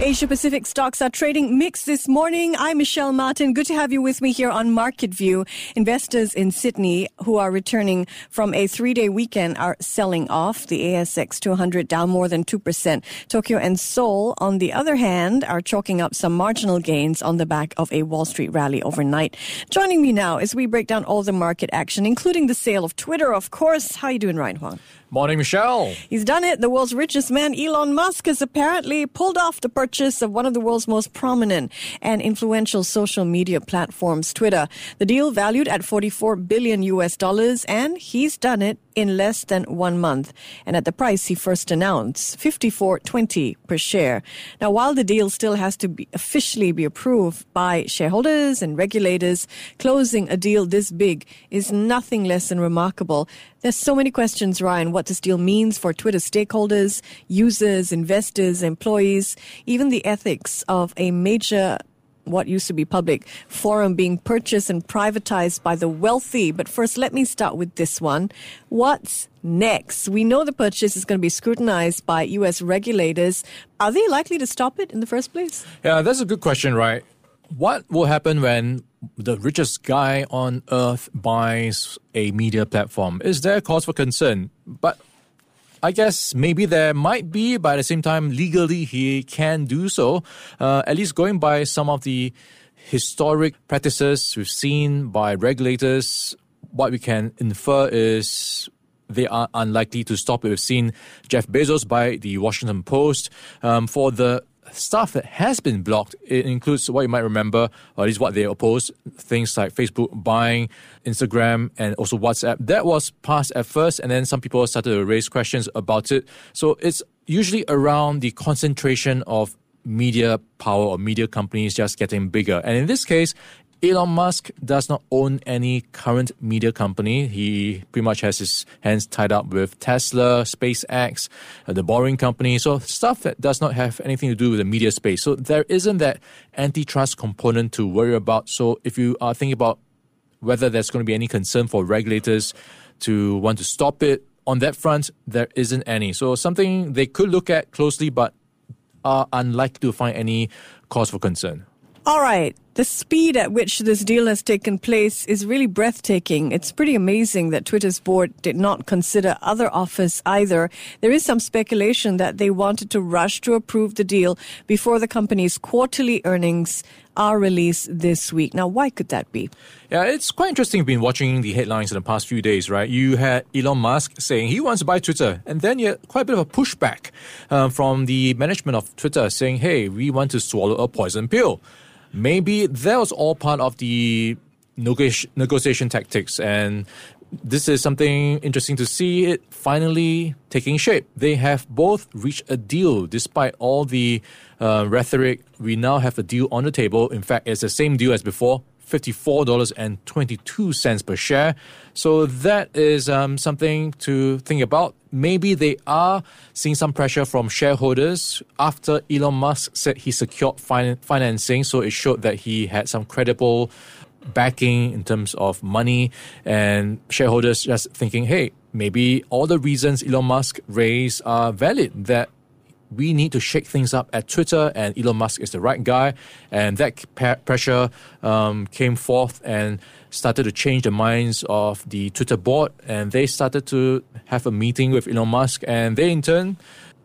Asia Pacific stocks are trading mixed this morning. I'm Michelle Martin. Good to have you with me here on Market View. Investors in Sydney who are returning from a three-day weekend are selling off. The ASX 200 down more than 2%. Tokyo and Seoul, on the other hand, are chalking up some marginal gains on the back of a Wall Street rally overnight. Joining me now as we break down all the market action, including the sale of Twitter, of course. How are you doing, Ryan Huang? Morning, Michelle. He's done it. The world's richest man, Elon Musk, has apparently pulled off the purchase of one of the world's most prominent and influential social media platforms, Twitter. The deal valued at $44 billion, and he's done it in less than 1 month. And at the price he first announced, $54.20 per share. Now, while the deal still has to be officially be approved by shareholders and regulators, closing a deal this big is nothing less than remarkable. There's so many questions, Ryan, what this deal means for Twitter stakeholders, users, investors, employees, even the ethics of a major, what used to be public forum being purchased and privatized by the wealthy. But first, let me start with this one. What's next? We know the purchase is going to be scrutinized by U.S. regulators. Are they likely to stop it in the first place? Yeah, that's a good question, right? What will happen when the richest guy on earth buys a media platform? Is there cause for concern? But I guess maybe there might be, but at the same time, legally he can do so, at least going by some of the historic practices we've seen by regulators. What we can infer is they are unlikely to stop it. We've seen Jeff Bezos buy the Washington Post. For the stuff that has been blocked, it includes what you might remember, or at least what they oppose, things like Facebook buying Instagram and also WhatsApp. That was passed at first, and then some people started to raise questions about it. So it's usually around the concentration of media power or media companies just getting bigger. And in this case, Elon Musk does not own any current media company. He pretty much has his hands tied up with Tesla, SpaceX, the Boring Company. So stuff that does not have anything to do with the media space. So there isn't that antitrust component to worry about. So if you are thinking about whether there's going to be any concern for regulators to want to stop it, on that front, there isn't any. So something they could look at closely, but are unlikely to find any cause for concern. All right. The speed at which this deal has taken place is really breathtaking. It's pretty amazing that Twitter's board did not consider other offers either. There is some speculation that they wanted to rush to approve the deal before the company's quarterly earnings are released this week. Now, why could that be? Yeah, it's quite interesting. You've been watching the headlines in the past few days, right? You had Elon Musk saying he wants to buy Twitter, and then you had quite a bit of a pushback from the management of Twitter saying, hey, we want to swallow a poison pill. Maybe that was all part of the negotiation tactics, and this is something interesting to see it finally taking shape. They have both reached a deal despite all the rhetoric. We now have a deal on the table. In fact, it's the same deal as before, $54.22 per share. So that is something to think about. Maybe they are seeing some pressure from shareholders after Elon Musk said he secured financing. So it showed that he had some credible backing in terms of money, and shareholders just thinking, hey, maybe all the reasons Elon Musk raised are valid, that we need to shake things up at Twitter, and Elon Musk is the right guy. And that pressure came forth and started to change the minds of the Twitter board. And they started to have a meeting with Elon Musk, and they in turn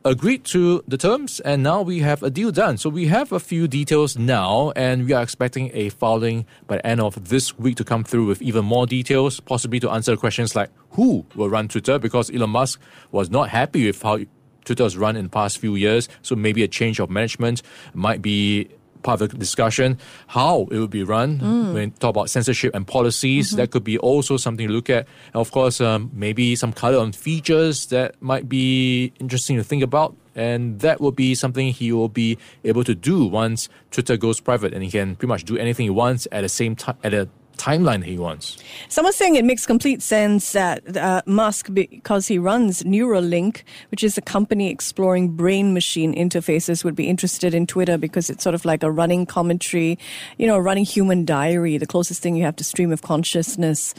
agreed to the terms. And now we have a deal done. So we have a few details now, and we are expecting a filing by the end of this week to come through with even more details, possibly to answer questions like who will run Twitter, because Elon Musk was not happy with how Twitter has run in the past few years, so maybe a change of management might be part of the discussion. How it will be run, when we talk about censorship and policies, that could be also something to look at. And of course, maybe some color on features that might be interesting to think about, and that will be something he will be able to do once Twitter goes private, and he can pretty much do anything he wants at the same time, at a timeline he wants. Someone's saying it makes complete sense that Musk, because he runs Neuralink, which is a company exploring brain-machine interfaces, would be interested in Twitter because it's sort of like a running commentary, you know, a running human diary, the closest thing you have to stream of consciousness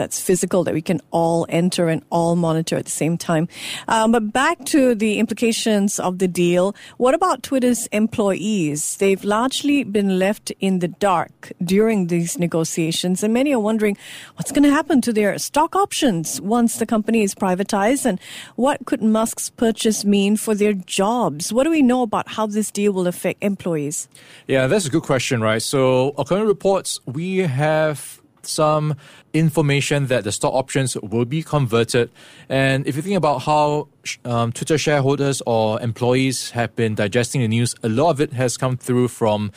that's physical, that we can all enter and all monitor at the same time. But back to the implications of the deal, what about Twitter's employees? They've largely been left in the dark during these negotiations. And many are wondering what's going to happen to their stock options once the company is privatized, and what could Musk's purchase mean for their jobs? What do we know about how this deal will affect employees? Yeah, that's a good question, right? So according to reports, we have some information that the stock options will be converted. And if you think about how Twitter shareholders or employees have been digesting the news, a lot of it has come through from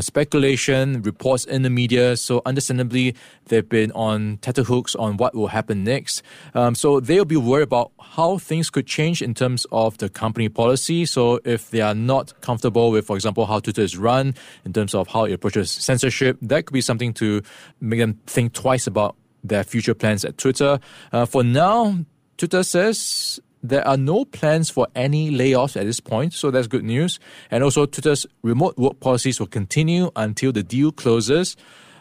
speculation, reports in the media. So understandably, they've been on tenterhooks on what will happen next. So they'll be worried about how things could change in terms of the company policy. So if they are not comfortable with, for example, how Twitter is run, in terms of how it approaches censorship, that could be something to make them think twice about their future plans at Twitter. For now, Twitter says there are no plans for any layoffs at this point, so that's good news. And also, Twitter's remote work policies will continue until the deal closes.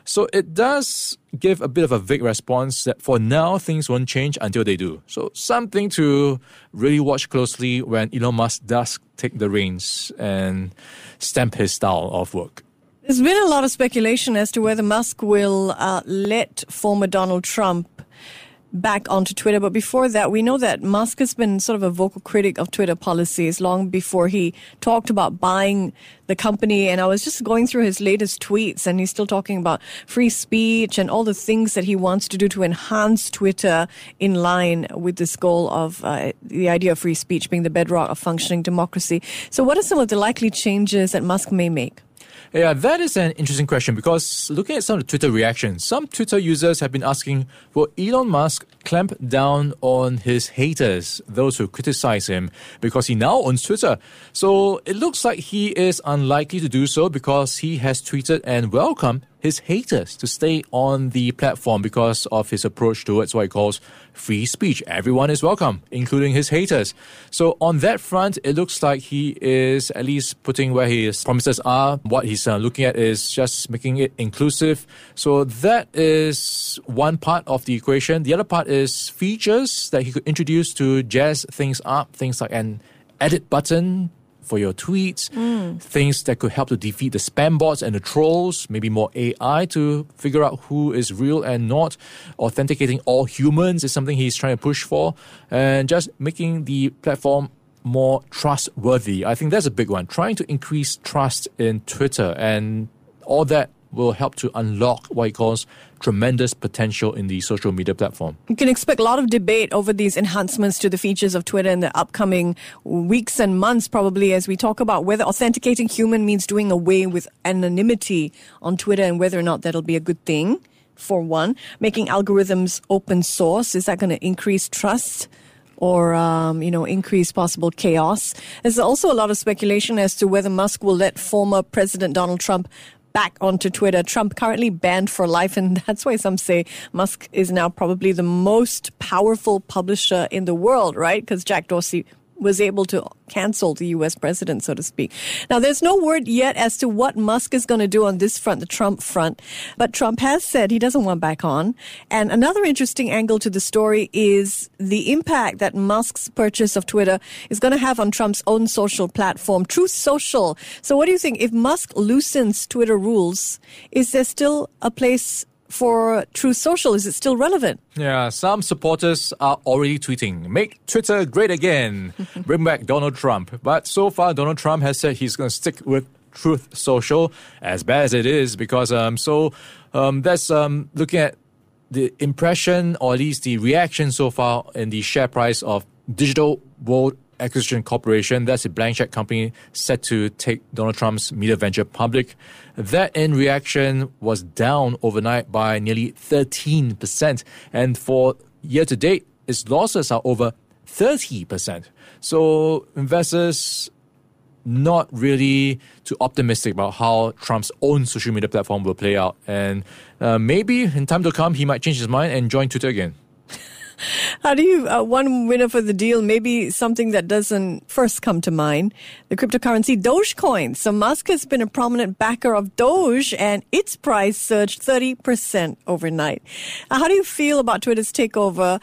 So it does give a bit of a vague response that for now, things won't change until they do. So something to really watch closely when Elon Musk does take the reins and stamp his style of work. There's been a lot of speculation as to whether Musk will let former Donald Trump back onto Twitter. But before that, we know that Musk has been sort of a vocal critic of Twitter policies long before he talked about buying the company. And I was just going through his latest tweets, and he's still talking about free speech and all the things that he wants to do to enhance Twitter in line with this goal of the idea of free speech being the bedrock of functioning democracy. So what are some of the likely changes that Musk may make? Yeah, that is an interesting question, because looking at some of the Twitter reactions, some Twitter users have been asking, will Elon Musk clamp down on his haters, those who criticize him, because he now owns Twitter? So it looks like he is unlikely to do so, because he has tweeted and welcomed his haters to stay on the platform because of his approach towards what he calls free speech. Everyone is welcome, including his haters. So on that front, it looks like he is at least putting where his promises are. What he's looking at is just making it inclusive. So that is one part of the equation. The other part is features that he could introduce to jazz things up, things like an edit button for your tweets, things that could help to defeat the spam bots and the trolls, maybe more AI to figure out who is real and not. Authenticating all humans is something he's trying to push for, and just making the platform more trustworthy. I think that's a big one, trying to increase trust in Twitter, and all that will help to unlock what he calls tremendous potential in the social media platform. You can expect a lot of debate over these enhancements to the features of Twitter in the upcoming weeks and months, probably, as we talk about whether authenticating human means doing away with anonymity on Twitter, and whether or not that'll be a good thing, for one. Making algorithms open source, is that going to increase trust or increase possible chaos? There's also a lot of speculation as to whether Musk will let former President Donald Trump back onto Twitter. Trump currently banned for life, and that's why some say Musk is now probably the most powerful publisher in the world, right? Because Jack Dorsey was able to cancel the U.S. president, so to speak. Now, there's no word yet as to what Musk is going to do on this front, the Trump front, but Trump has said he doesn't want back on. And another interesting angle to the story is the impact that Musk's purchase of Twitter is going to have on Trump's own social platform, Truth Social. So what do you think? If Musk loosens Twitter rules, is there still a place for Truth Social? Is it still relevant? Yeah, some supporters are already tweeting, make Twitter great again, bring back Donald Trump. But so far, Donald Trump has said he's going to stick with Truth Social, as bad as it is, because that's looking at the impression, or at least the reaction so far in the share price of Digital World Acquisition Corporation. That's a blank check company set to take Donald Trump's media venture public. That in reaction was down overnight by nearly 13%. And for year to date, its losses are over 30%. So investors not really too optimistic about how Trump's own social media platform will play out. And maybe in time to come, he might change his mind and join Twitter again. How do you, one winner for the deal, maybe something that doesn't first come to mind, the cryptocurrency Dogecoin. So Musk has been a prominent backer of Doge, and its price surged 30% overnight. How do you feel about Twitter's takeover?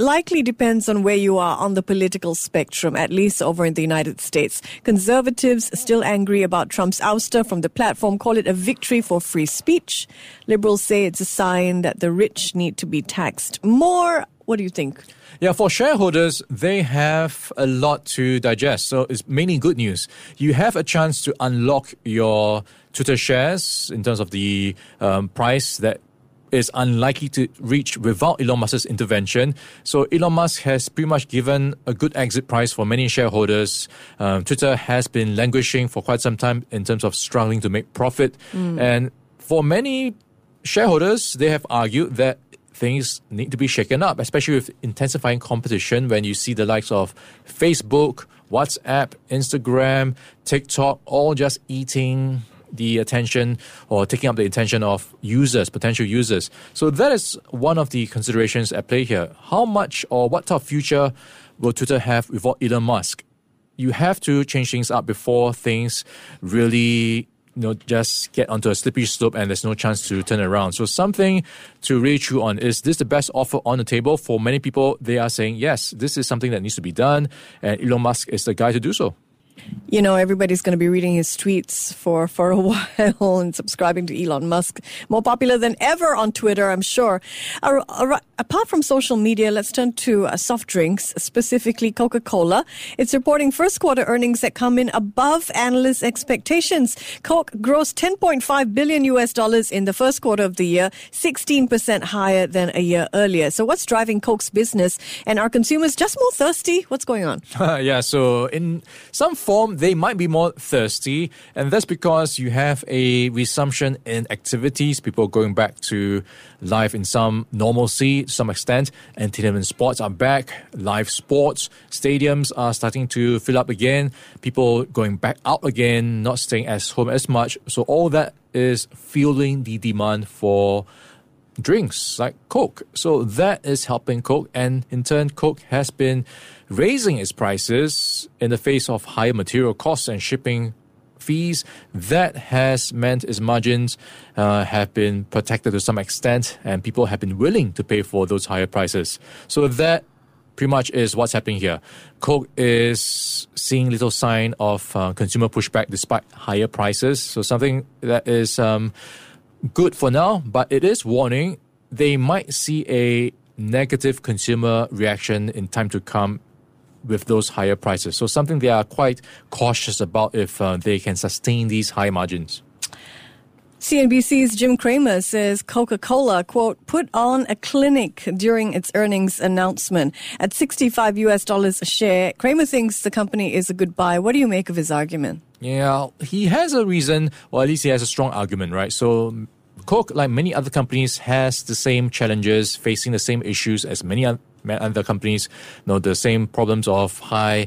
Likely depends on where you are on the political spectrum, at least over in the United States. Conservatives still angry about Trump's ouster from the platform call it a victory for free speech. Liberals say it's a sign that the rich need to be taxed more. What do you think? Yeah, for shareholders, they have a lot to digest. So it's mainly good news. You have a chance to unlock your Twitter shares in terms of the price that is unlikely to reach without Elon Musk's intervention. So Elon Musk has pretty much given a good exit price for many shareholders. Twitter has been languishing for quite some time in terms of struggling to make profit. And for many shareholders, they have argued that things need to be shaken up, especially with intensifying competition when you see the likes of Facebook, WhatsApp, Instagram, TikTok, all just eating the attention or taking up the attention of users, potential users. So that is one of the considerations at play here. How much or what type of future will Twitter have without Elon Musk? You have to change things up before things really just get onto a slippery slope and there's no chance to turn around. So something to really chew on. Is this the best offer on the table? For many people, they are saying, yes, this is something that needs to be done. And Elon Musk is the guy to do so. You know, everybody's going to be reading his tweets for a while and subscribing to Elon Musk. More popular than ever on Twitter, I'm sure. Apart from social media, let's turn to soft drinks, specifically Coca-Cola. It's reporting first quarter earnings that come in above analysts' expectations. Coke grossed $10.5 billion in the first quarter of the year, 16% higher than a year earlier. So what's driving Coke's business? And are consumers just more thirsty? What's going on? Yeah, so in some form, they might be more thirsty, and that's because you have a resumption in activities, people going back to life in some normalcy to some extent. Entertainment sports are back, live sports, stadiums are starting to fill up again, people going back out again, not staying at home as much. So all that is fueling the demand for drinks like Coke. So that is helping Coke, and in turn, Coke has been raising its prices in the face of higher material costs and shipping fees. That has meant its margins have been protected to some extent, and people have been willing to pay for those higher prices. So that pretty much is what's happening here. Coke is seeing little sign of consumer pushback despite higher prices. So something that is good for now, but it is warning they might see a negative consumer reaction in time to come with those higher prices. So something they are quite cautious about if they can sustain these high margins. CNBC's Jim Cramer says Coca-Cola, quote, put on a clinic during its earnings announcement. At $65 a share, Cramer thinks the company is a good buy. What do you make of his argument? Yeah, he has a reason, or at least he has a strong argument, right? So Coke, like many other companies, has the same challenges, facing the same issues as many other companies, the same problems of high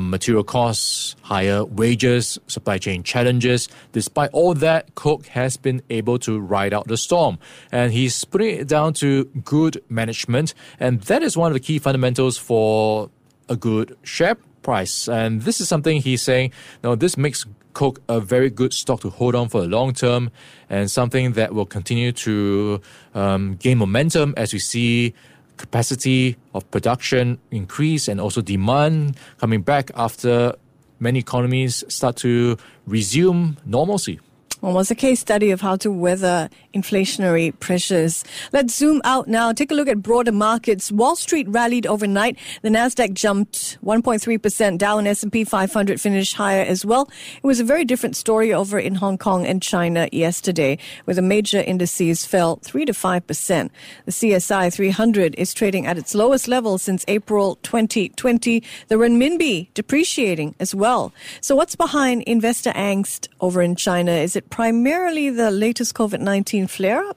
material costs, higher wages, supply chain challenges. Despite all that, Coke has been able to ride out the storm. And he's putting it down to good management. And that is one of the key fundamentals for a good share price. And this is something he's saying, this makes Coke a very good stock to hold on for the long term, and something that will continue to gain momentum as we see capacity of production increase and also demand coming back after many economies start to resume normalcy. Well, was a case study of how to weather inflationary pressures. Let's zoom out now. Take a look at broader markets. Wall Street rallied overnight. The Nasdaq jumped 1.3%. Dow and S&P 500 finished higher as well. It was a very different story over in Hong Kong and China yesterday, where the major indices fell 3 to 5%. The CSI 300 is trading at its lowest level since April 2020. The renminbi depreciating as well. So what's behind investor angst over in China? Is it primarily the latest COVID-19 flare-up?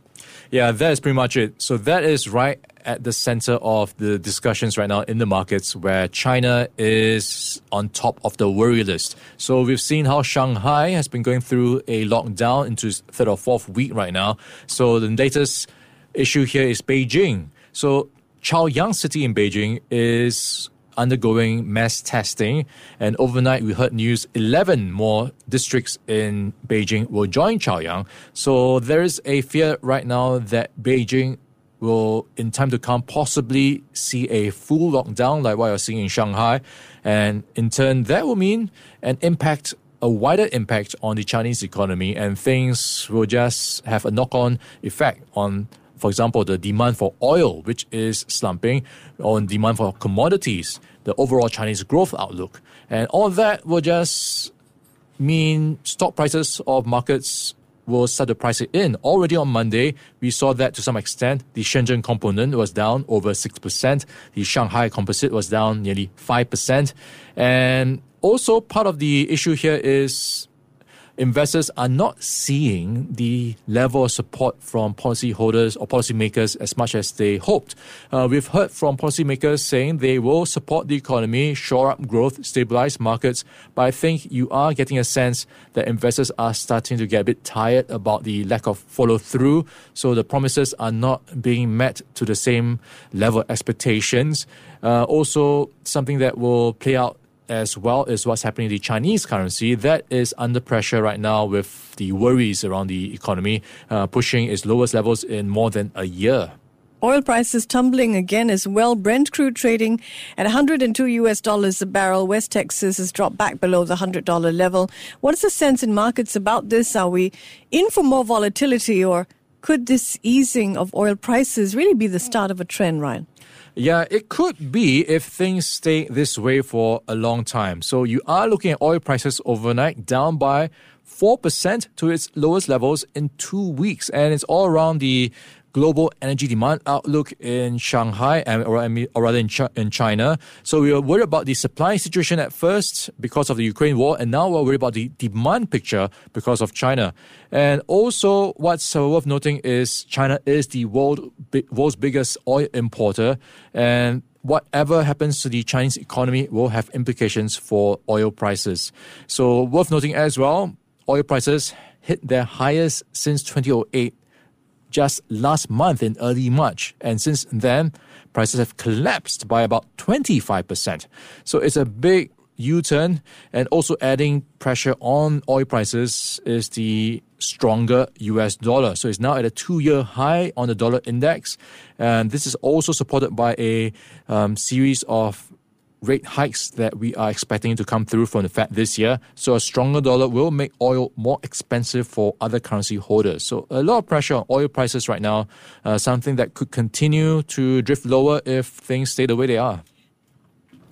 Yeah, that is pretty much it. So that is right at the center of the discussions right now in the markets, where China is on top of the worry list. So we've seen how Shanghai has been going through a lockdown into its third or fourth week right now. So the latest issue here is Beijing. So Chaoyang City in Beijing is undergoing mass testing, and overnight we heard news 11 more districts in Beijing will join Chaoyang. So there is a fear right now that Beijing will, in time to come, possibly see a full lockdown like what you're seeing in Shanghai, and in turn that will mean an impact, a wider impact on the Chinese economy, and things will just have a knock-on effect on, for example, the demand for oil, which is slumping, on demand for commodities, the overall Chinese growth outlook. And all that will just mean stock prices of markets will start to price it in. Already on Monday, we saw that to some extent. The Shenzhen component was down over 6%. The Shanghai Composite was down nearly 5%. And also part of the issue here is investors are not seeing the level of support from policyholders or policymakers as much as they hoped. We've heard from policymakers saying they will support the economy, shore up growth, stabilize markets. But I think you are getting a sense that investors are starting to get a bit tired about the lack of follow-through. So the promises are not being met to the same level of expectations. Also, something that will play out as well as what's happening in the Chinese currency, that is under pressure right now with the worries around the economy pushing its lowest levels in more than a year. Oil prices tumbling again as well. Brent crude trading at $102 a barrel. West Texas has dropped back below the $100 level. What is the sense in markets about this? Are we in for more volatility, or could this easing of oil prices really be the start of a trend, Ryan? Yeah, it could be if things stay this way for a long time. So you are looking at oil prices overnight down by 4% to its lowest levels in 2 weeks. And it's all around the global energy demand outlook in Shanghai, or rather in China. So we were worried about the supply situation at first because of the Ukraine war, and now we're worried about the demand picture because of China. And also what's worth noting is China is the world's biggest oil importer, and whatever happens to the Chinese economy will have implications for oil prices. So worth noting as well, oil prices hit their highest since 2008. Just last month in early March. And since then, prices have collapsed by about 25%. So it's a big U-turn. And also adding pressure on oil prices is the stronger US dollar. So it's now at a two-year high on the dollar index. And this is also supported by a series of rate hikes that we are expecting to come through from the Fed this year. So a stronger dollar will make oil more expensive for other currency holders. So a lot of pressure on oil prices right now, something that could continue to drift lower if things stay the way they are.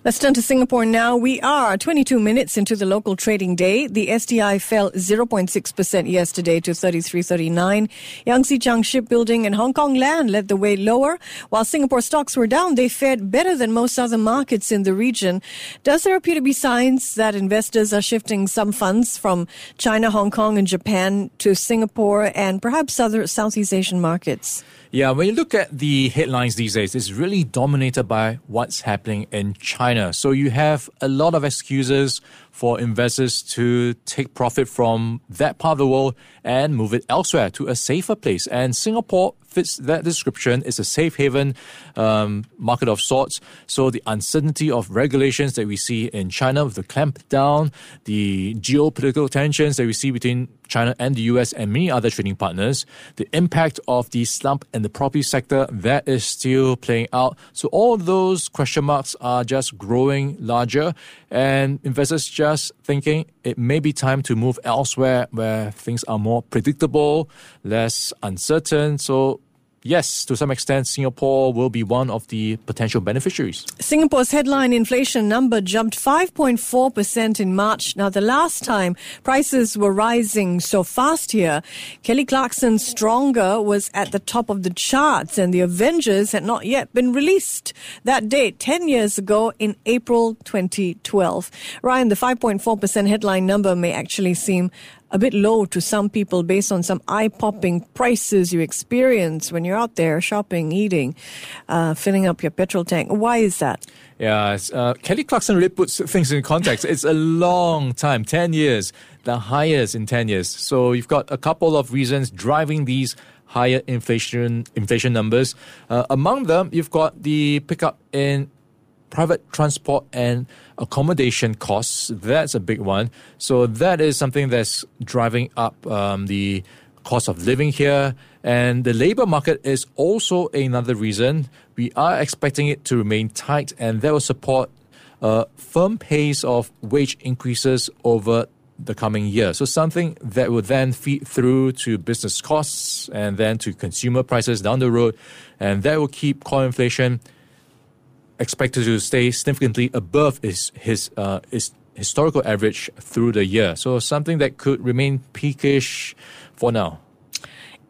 Let's turn to Singapore now. We are 22 minutes into the local trading day. The STI fell 0.6% yesterday to 33.39. Yangtze Jiang Shipbuilding and Hong Kong Land led the way lower. While Singapore stocks were down, they fared better than most other markets in the region. Does there appear to be signs that investors are shifting some funds from China, Hong Kong and Japan to Singapore and perhaps other Southeast Asian markets? Yeah, when you look at the headlines these days, it's really dominated by what's happening in China. So you have a lot of excuses for investors to take profit from that part of the world and move it elsewhere to a safer place. And Singapore fits that description. It's a safe haven market of sorts. So the uncertainty of regulations that we see in China with the clampdown, the geopolitical tensions that we see between China and the US and many other trading partners, the impact of the slump in the property sector, that is still playing out. So all those question marks are just growing larger, and investors just thinking it may be time to move elsewhere where things are more predictable, less uncertain. So yes, to some extent, Singapore will be one of the potential beneficiaries. Singapore's headline inflation number jumped 5.4% in March. Now, the last time prices were rising so fast here, Kelly Clarkson's Stronger was at the top of the charts, and the Avengers had not yet been released. That date, 10 years ago in April 2012. Ryan, the 5.4% headline number may actually seem a bit low to some people based on some eye-popping prices you experience when you're out there shopping, eating, filling up your petrol tank. Why is that? Yeah, Kelly Clarkson really puts things in context. It's a long time, 10 years, the highest in 10 years. So you've got a couple of reasons driving these higher inflation numbers. Among them, you've got the pickup in private transport and accommodation costs. That's a big one. So that is something that's driving up the cost of living here. And the labour market is also another reason. We are expecting it to remain tight, and that will support a firm pace of wage increases over the coming year. So something that would then feed through to business costs and then to consumer prices down the road. And that will keep core inflation expected to stay significantly above his historical average through the year. So something that could remain peakish for now.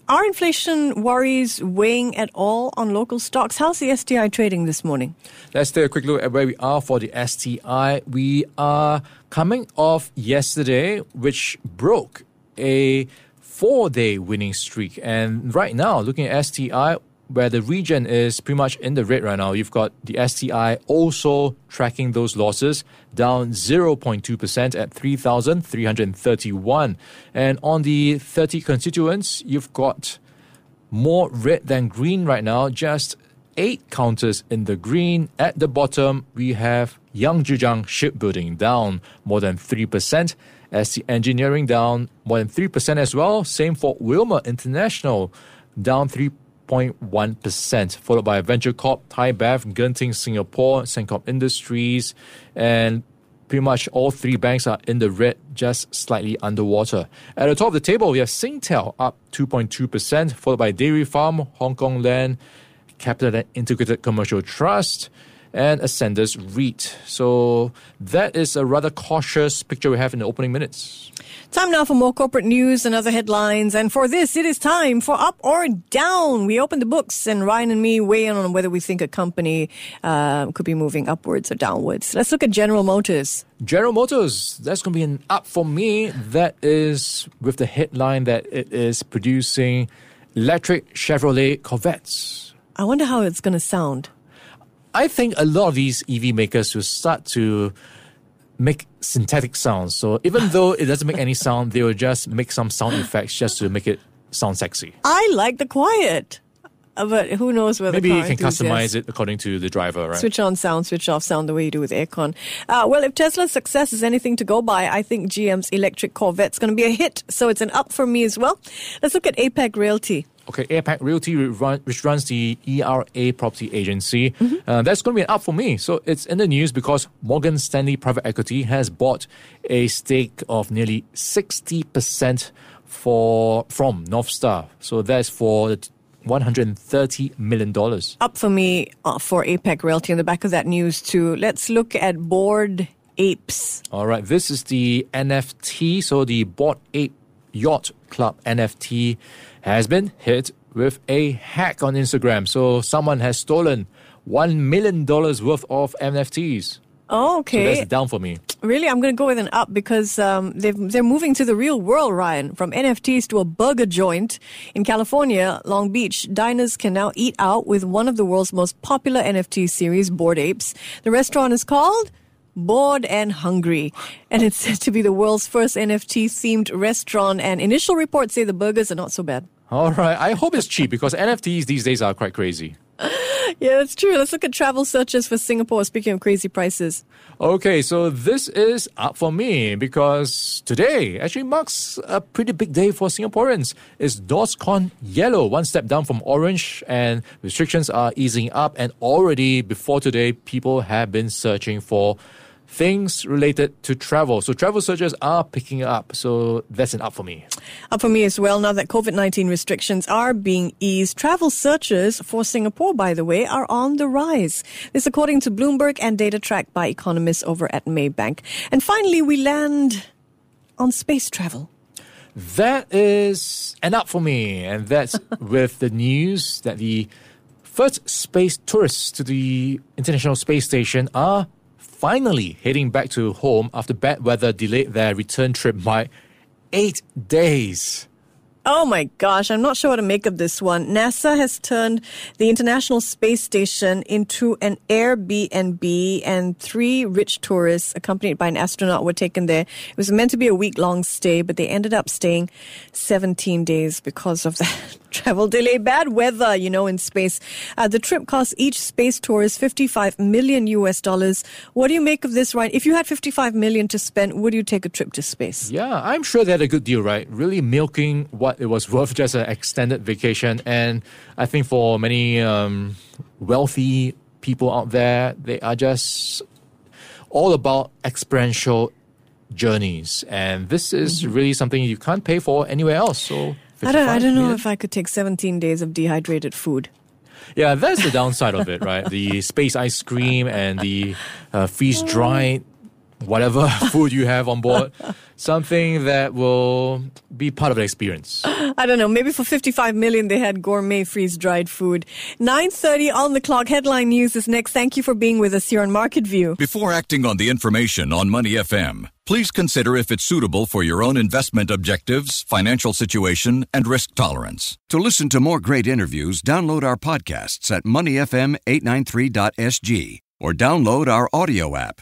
Are inflation worries weighing at all on local stocks? How's the STI trading this morning? Let's take a quick look at where we are for the STI. We are coming off yesterday, which broke a 4-day winning streak. And right now, looking at STI, where the region is pretty much in the red right now, you've got the STI also tracking those losses, down 0.2% at 3,331. And on the 30 constituents, you've got more red than green right now, just 8 counters in the green. At the bottom, we have Yangzhijang Shipbuilding down more than 3%, ST Engineering down more than 3% as well. Same for Wilmer International, down 3.1%, followed by Venture Corp, Thai Bath, Genting Singapore, Sembcorp Industries, and pretty much all 3 banks are in the red, just slightly underwater. At the top of the table, we have Singtel up 2.2%, followed by Dairy Farm, Hong Kong Land, Capital and Integrated Commercial Trust, and Ascenders REIT. So that is a rather cautious picture we have in the opening minutes. Time now for more corporate news and other headlines. And for this, it is time for Up or Down. We open the books and Ryan and me weigh in on whether we think a company could be moving upwards or downwards. Let's look at General Motors. General Motors, that's going to be an up for me. That is with the headline that it is producing electric Chevrolet Corvettes. I wonder how it's going to sound. I think a lot of these EV makers will start to make synthetic sounds. So even though it doesn't make any sound, they will just make some sound effects just to make it sound sexy. I like the quiet. But who knows whether maybe you can customize it according to the driver, right? Switch on sound, switch off sound the way you do with aircon. Well, if Tesla's success is anything to go by, I think GM's electric Corvette's going to be a hit. So it's an up for me as well. Let's look at APAC Realty. Okay, APAC Realty, which runs the ERA Property Agency. Mm-hmm. That's going to be an up for me. So it's in the news because Morgan Stanley Private Equity has bought a stake of nearly 60% from North Star. So that's for the $130 million. Up for me for APAC Realty. On the back of that news too, let's look at Bored Apes. All right, this is the NFT. So the Bored Ape Yacht Club NFT has been hit with a hack on Instagram. So someone has stolen $1 million worth of NFTs. Oh, okay. So that's down for me. Really? I'm going to go with an up because they're moving to the real world, Ryan. From NFTs to a burger joint in California, Long Beach, diners can now eat out with one of the world's most popular NFT series, Bored Apes. The restaurant is called Bored and Hungry, and it's said to be the world's first NFT-themed restaurant, and initial reports say the burgers are not so bad. All right. I hope it's cheap because NFTs these days are quite crazy. Yeah, that's true. Let's look at travel searches for Singapore, speaking of crazy prices. Okay, so this is up for me because today actually marks a pretty big day for Singaporeans. It's DORSCON Yellow, one step down from orange, and restrictions are easing up, and already before today, people have been searching for things related to travel. So travel searches are picking up. So that's an up for me. Up for me as well. Now that COVID-19 restrictions are being eased, travel searches for Singapore, by the way, are on the rise. This according to Bloomberg and data tracked by economists over at Maybank. And finally, we land on space travel. That is an up for me. And that's with the news that the first space tourists to the International Space Station are finally heading back to home after bad weather delayed their return trip by 8 days. Oh my gosh, I'm not sure what to make of this one. NASA has turned the International Space Station into an Airbnb, and 3 rich tourists accompanied by an astronaut were taken there. It was meant to be a week-long stay, but they ended up staying 17 days because of that travel delay. Bad weather, you know, in space. The trip cost each space tourist $55 million. What do you make of this, Ryan? If you had $55 million to spend, would you take a trip to space? Yeah, I'm sure they had a good deal, right? Really milking what it was worth, just an extended vacation. And I think for many wealthy people out there, they are just all about experiential journeys. And this is really something you can't pay for anywhere else. So I don't know if I could take 17 days of dehydrated food. Yeah, that's the downside of it, right? The space ice cream and the freeze-dried whatever food you have on board, something that will be part of the experience. I don't know. Maybe for $55 million, they had gourmet freeze-dried food. 9:30 on the clock. Headline news is next. Thank you for being with us here on Market View. Before acting on the information on Money FM, please consider if it's suitable for your own investment objectives, financial situation, and risk tolerance. To listen to more great interviews, download our podcasts at moneyfm893.sg or download our audio app.